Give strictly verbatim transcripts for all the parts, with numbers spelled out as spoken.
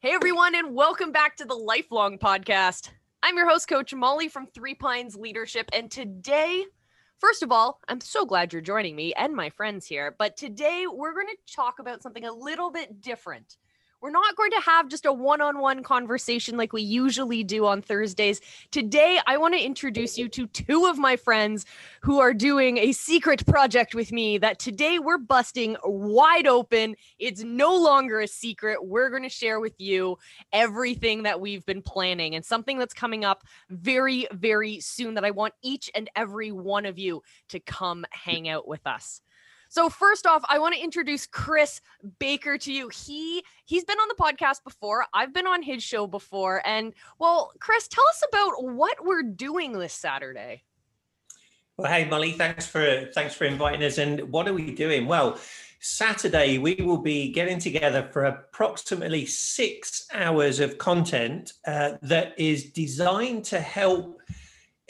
Hey, everyone, and welcome back to the Lifelong Podcast. I'm your host, Coach Molly from Three Pines Leadership. And today, first of all, I'm so glad you're joining me and my friends here. But today, we're going to talk about something a little bit different. We're not going to have just a one-on-one conversation like we usually do on Thursdays. Today, I want to introduce you to two of my friends who are doing a secret project with me that today we're busting wide open. It's no longer a secret. We're going to share with you everything that we've been planning and something that's coming up very, very soon that I want each and every one of you to come hang out with us. So first off, I want to introduce Chris Baker to you. He, he's been on the podcast before. I've been on his show before. And well, Chris, tell us about what we're doing this Saturday. Well, hey, Molly, thanks for thanks for inviting us. And what are we doing? Well, Saturday, we will be getting together for approximately six hours of content uh, that is designed to help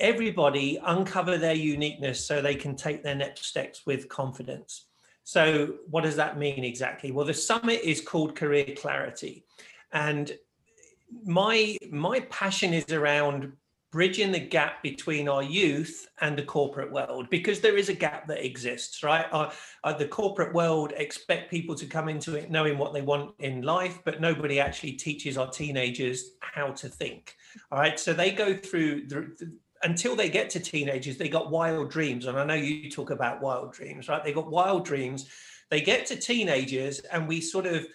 everybody uncover their uniqueness so they can take their next steps with confidence. So what does that mean exactly? Well, the summit is called Career Clarity. And my, my passion is around bridging the gap between our youth and the corporate world, because there is a gap that exists, right? Our, our, the corporate world expect people to come into it knowing what they want in life, but nobody actually teaches our teenagers how to think, all right? So they go through the, the until they get to teenagers, they got wild dreams. And I know you talk about wild dreams, right? They got wild dreams. They get to teenagers and we sort of,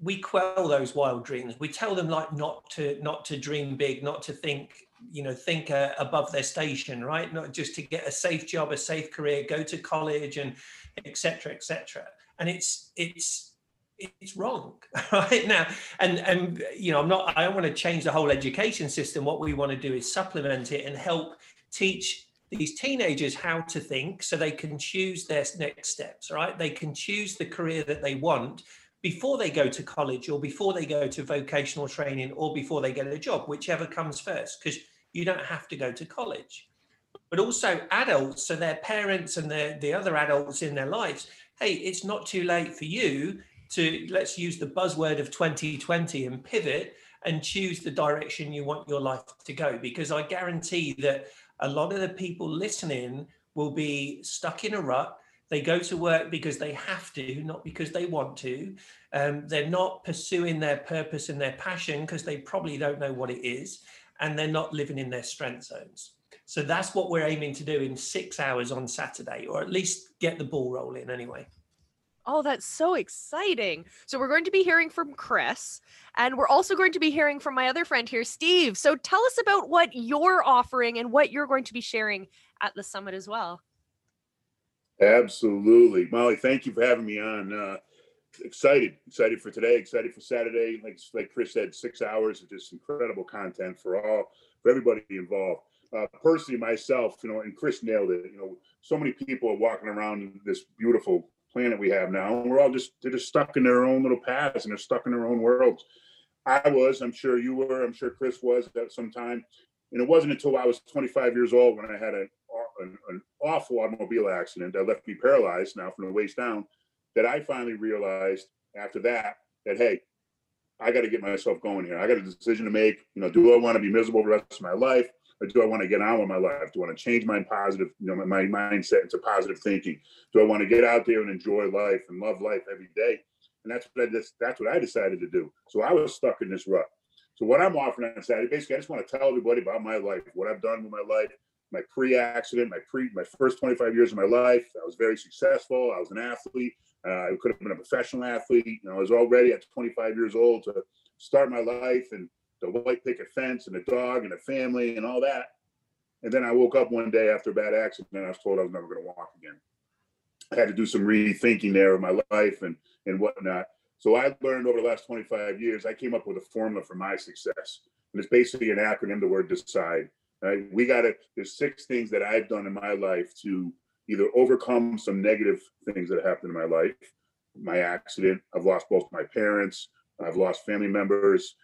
we quell those wild dreams. We tell them like not to, not to dream big, not to think, you know, think uh, above their station, right? Not just to get a safe job, a safe career, go to college and et cetera, et cetera. And it's, it's, it's wrong right now. And, and, you know, I'm not, I don't want to change the whole education system. What we want to do is supplement it and help teach these teenagers how to think so they can choose their next steps, right? They can choose the career that they want before they go to college or before they go to vocational training or before they get a job, whichever comes first, because you don't have to go to college. But also adults, so their parents and their, the other adults in their lives, hey, it's not too late for you to, let's use the buzzword of twenty twenty and pivot and choose the direction you want your life to go. Because I guarantee that a lot of the people listening will be stuck in a rut. They go to work because they have to, not because they want to. Um, they're not pursuing their purpose and their passion because they probably don't know what it is. And they're not living in their strength zones. So that's what we're aiming to do in six hours on Saturday, or at least get the ball rolling anyway. Oh, that's so exciting. So we're going to be hearing from Chris, and we're also going to be hearing from my other friend here, Steve. So tell us about what you're offering and what you're going to be sharing at the summit as well. Absolutely. Molly, thank you for having me on. Uh, excited, excited for today, excited for Saturday. Like, like Chris said, six hours of just incredible content for all, for everybody involved. Uh, personally, myself, you know, and Chris nailed it. You know, so many people are walking around this beautiful planet we have now, and we're all just they're just stuck in their own little paths, and they're stuck in their own worlds. I was, I'm sure you were, I'm sure Chris was at some time, and it wasn't until I was twenty-five years old when I had a, an, an awful automobile accident that left me paralyzed now from the waist down, that I finally realized after that that, hey, I got to get myself going here. I got a decision to make. You know, do I want to be miserable the rest of my life, or do I want to get on with my life? Do I want to change my positive, you know, my, my mindset into positive thinking? Do I want to get out there and enjoy life and love life every day? And that's what I just, that's what I decided to do. So I was stuck in this rut. So what I'm offering on Saturday, basically, I just want to tell everybody about my life, what I've done with my life, my pre-accident, my pre, my first twenty-five years of my life. I was very successful. I was an athlete. Uh, I could have been a professional athlete. You know, I was already at twenty-five years old to start my life, and the white picket fence and a dog and a family and all that. And then I woke up one day after a bad accident and I was told I was never going to walk again. I had to do some rethinking there of my life and, and whatnot. So I learned over the last twenty-five years, I came up with a formula for my success. And it's basically an acronym, the word DECIDE. Right? We got to, there's six things that I've done in my life to either overcome some negative things that happened in my life. My accident, I've lost both my parents, I've lost family members,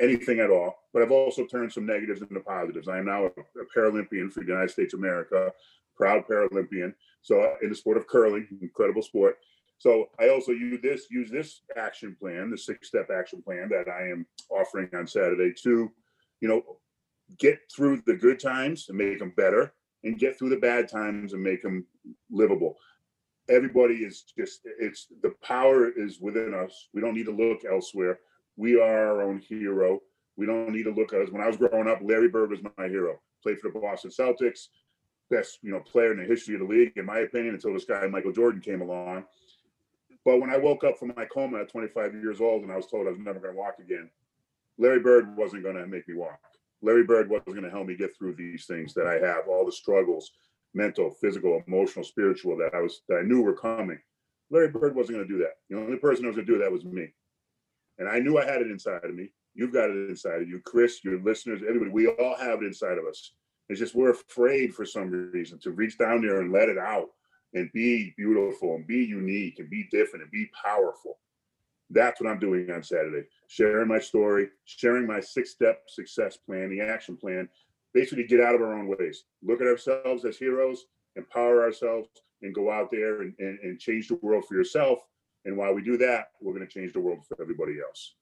anything at all, but I've also turned some negatives into positives. I am now a, a Paralympian for the United States of America, proud Paralympian. So in the sport of curling, incredible sport. So I also use this use this action plan, the six-step action plan that I am offering on Saturday to, you know, get through the good times and make them better, and get through the bad times and make them livable. Everybody is just, it's, the power is within us. We don't need to look elsewhere. We are our own hero. We don't need to look at us. When I was growing up, Larry Bird was my hero. Played for the Boston Celtics, best, you know, player in the history of the league, in my opinion, until this guy, Michael Jordan, came along. But when I woke up from my coma at twenty-five years old and I was told I was never going to walk again, Larry Bird wasn't going to make me walk. Larry Bird wasn't going to help me get through these things that I have, all the struggles, mental, physical, emotional, spiritual, that I was, that I knew were coming. Larry Bird wasn't going to do that. The only person who was going to do that was me. And I knew I had it inside of me. You've got it inside of you, Chris, your listeners, everybody. We all have it inside of us. It's just we're afraid for some reason to reach down there and let it out and be beautiful and be unique and be different and be powerful. That's what I'm doing on Saturday, sharing my story, sharing my six-step success plan, the action plan, basically get out of our own ways, look at ourselves as heroes, empower ourselves, and go out there and, and, and change the world for yourself. And while we do that, we're going to change the world for everybody else.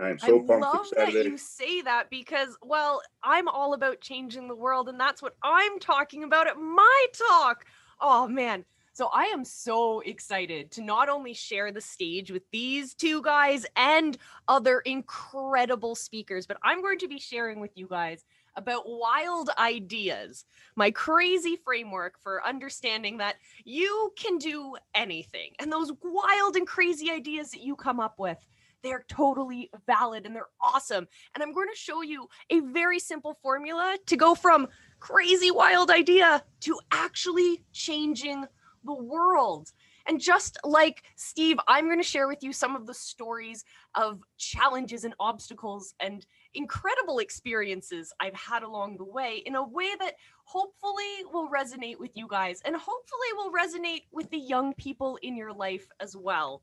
I am so pumped for Saturday. I love that you say that because, well, I'm all about changing the world, and that's what I'm talking about at my talk. Oh, man. So I am so excited to not only share the stage with these two guys and other incredible speakers, but I'm going to be sharing with you guys about wild ideas, my crazy framework for understanding that you can do anything. And those wild and crazy ideas that you come up with, they're totally valid and they're awesome. And I'm going to show you a very simple formula to go from crazy wild idea to actually changing the world. And just like Steve, I'm going to share with you some of the stories of challenges and obstacles and incredible experiences I've had along the way in a way that hopefully will resonate with you guys and hopefully will resonate with the young people in your life as well.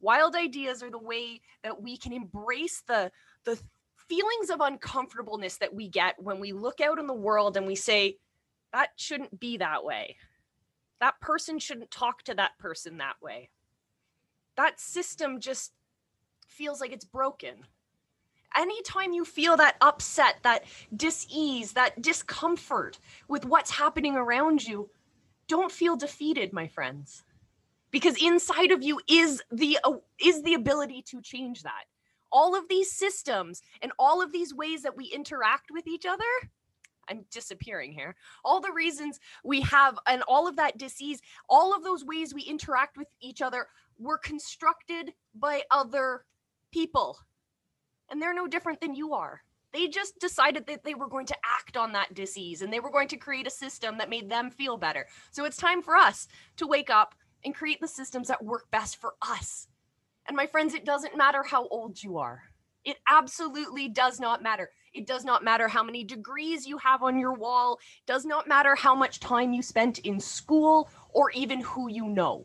Wild ideas are the way that we can embrace the, the feelings of uncomfortableness that we get when we look out in the world and we say, that shouldn't be that way. That person shouldn't talk to that person that way. That system just feels like it's broken. Anytime you feel that upset, that dis-ease, that discomfort with what's happening around you, don't feel defeated, my friends. Because inside of you is the, uh, is the ability to change that. All of these systems and all of these ways that we interact with each other, I'm disappearing here. All the reasons we have and all of that disease, all of those ways we interact with each other were constructed by other people. And they're no different than you are. They just decided that they were going to act on that disease and they were going to create a system that made them feel better. So it's time for us to wake up and create the systems that work best for us. And my friends, it doesn't matter how old you are. It absolutely does not matter. It does not matter how many degrees you have on your wall. It does not matter how much time you spent in school or even who you know.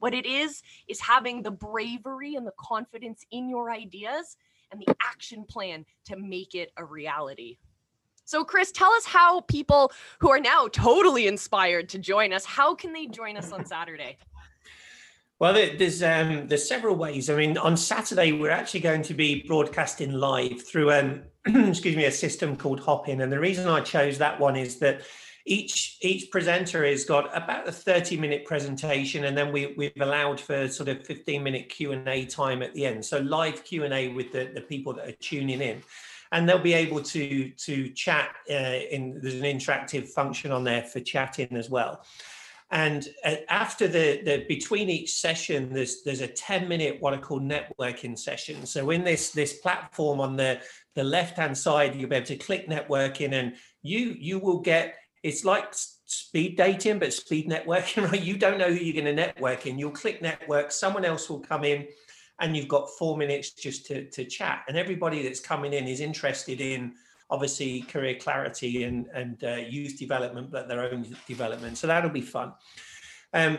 What it is, is having the bravery and the confidence in your ideas and the action plan to make it a reality. So Chris, tell us how people who are now totally inspired to join us, how can they join us on Saturday? Well, there's um, there's several ways. I mean, on Saturday, we're actually going to be broadcasting live through um, excuse me, a system called Hopin. And the reason I chose that one is that each each presenter has got about a thirty minute presentation, and then we, we've allowed for sort of fifteen minute Q and A time at the end. So live Q and A with the, the people that are tuning in. And they'll be able to, to chat. Uh, in there's an interactive function on there for chatting as well. And after the, the between each session, there's there's a ten minute what I call networking session. So in this this platform on the, the left hand side, you'll be able to click networking, and you you will get, it's like speed dating, but speed networking, right? You don't know who you're going to network in. You'll click network, someone else will come in, and you've got four minutes just to, to chat. And everybody that's coming in is interested in, obviously, career clarity and, and uh, youth development, but their own development. So that'll be fun. Um,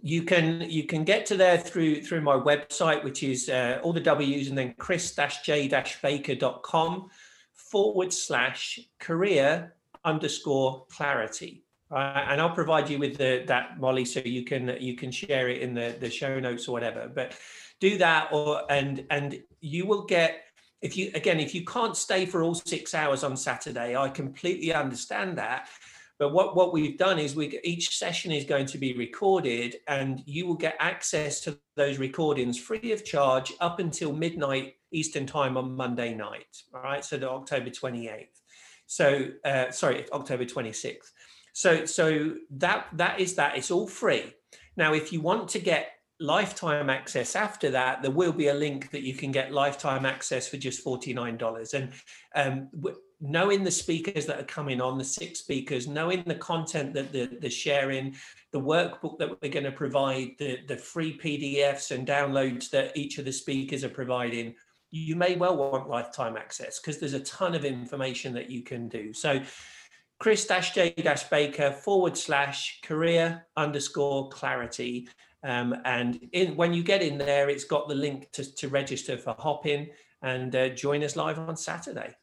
you can you can get to there through through my website, which is uh, all the W's and then chris dash j dash baker dot com forward slash career underscore clarity. Uh, and I'll provide you with the, that, Molly, so you can you can share it in the, the show notes or whatever. But do that, or and and you will get, if you again, if you can't stay for all six hours on Saturday, I completely understand that. But what, what we've done is we each session is going to be recorded, and you will get access to those recordings free of charge up until midnight Eastern time on Monday night. All right, so the October twenty-eighth. So uh, sorry, October twenty-sixth. So so that that is that. It's all free. Now, if you want to get lifetime access after that, there will be a link that you can get lifetime access for just forty-nine dollars. And um, w- knowing the speakers that are coming on, the six speakers, knowing the content that the, the sharing, the workbook that we're going to provide, the, the free P D Fs and downloads that each of the speakers are providing, you may well want lifetime access because there's a ton of information that you can do. So Chris J Baker forward slash career underscore clarity. Um, and in, when you get in there, it's got the link to, to register for Hopin and uh, join us live on Saturday.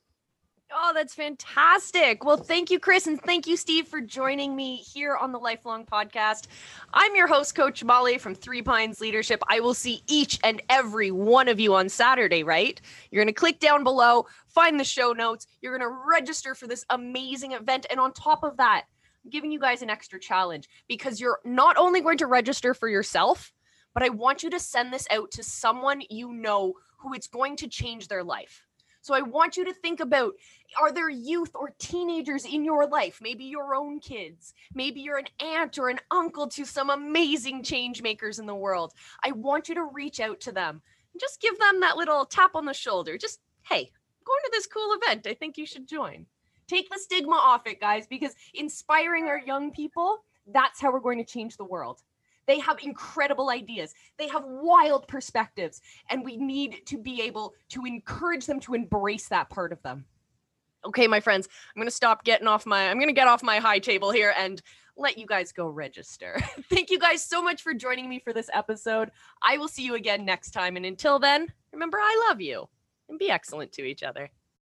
Oh, that's fantastic. Well, thank you, Chris. And thank you, Steve, for joining me here on the Lifelong Podcast. I'm your host, Coach Molly from Three Pines Leadership. I will see each and every one of you on Saturday, right? You're going to click down below, find the show notes. You're going to register for this amazing event. And on top of that, I'm giving you guys an extra challenge because you're not only going to register for yourself, but I want you to send this out to someone you know who it's going to change their life. So I want you to think about, are there youth or teenagers in your life? Maybe your own kids. Maybe you're an aunt or an uncle to some amazing change makers in the world. I want you to reach out to them and just give them that little tap on the shoulder. Just, hey, I'm going to this cool event. I think you should join. Take the stigma off it, guys, because inspiring our young people, that's how we're going to change the world. They have incredible ideas. They have wild perspectives, and we need to be able to encourage them to embrace that part of them. Okay, my friends, I'm going to stop getting off my, I'm going to get off my high table here and let you guys go register. Thank you guys so much for joining me for this episode. I will see you again next time. And until then, remember, I love you and be excellent to each other.